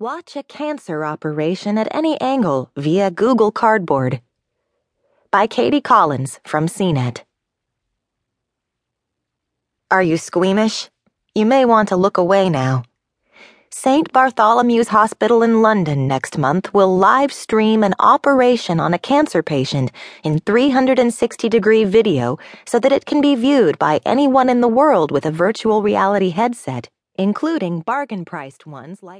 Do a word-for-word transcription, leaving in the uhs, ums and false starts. Watch a cancer operation at any angle via Google Cardboard. By Katie Collins from C net. Are you squeamish? You may want to look away now. Saint Bartholomew's Hospital in London next month will live stream an operation on a cancer patient in three hundred sixty degree video so that it can be viewed by anyone in the world with a virtual reality headset, including bargain-priced ones like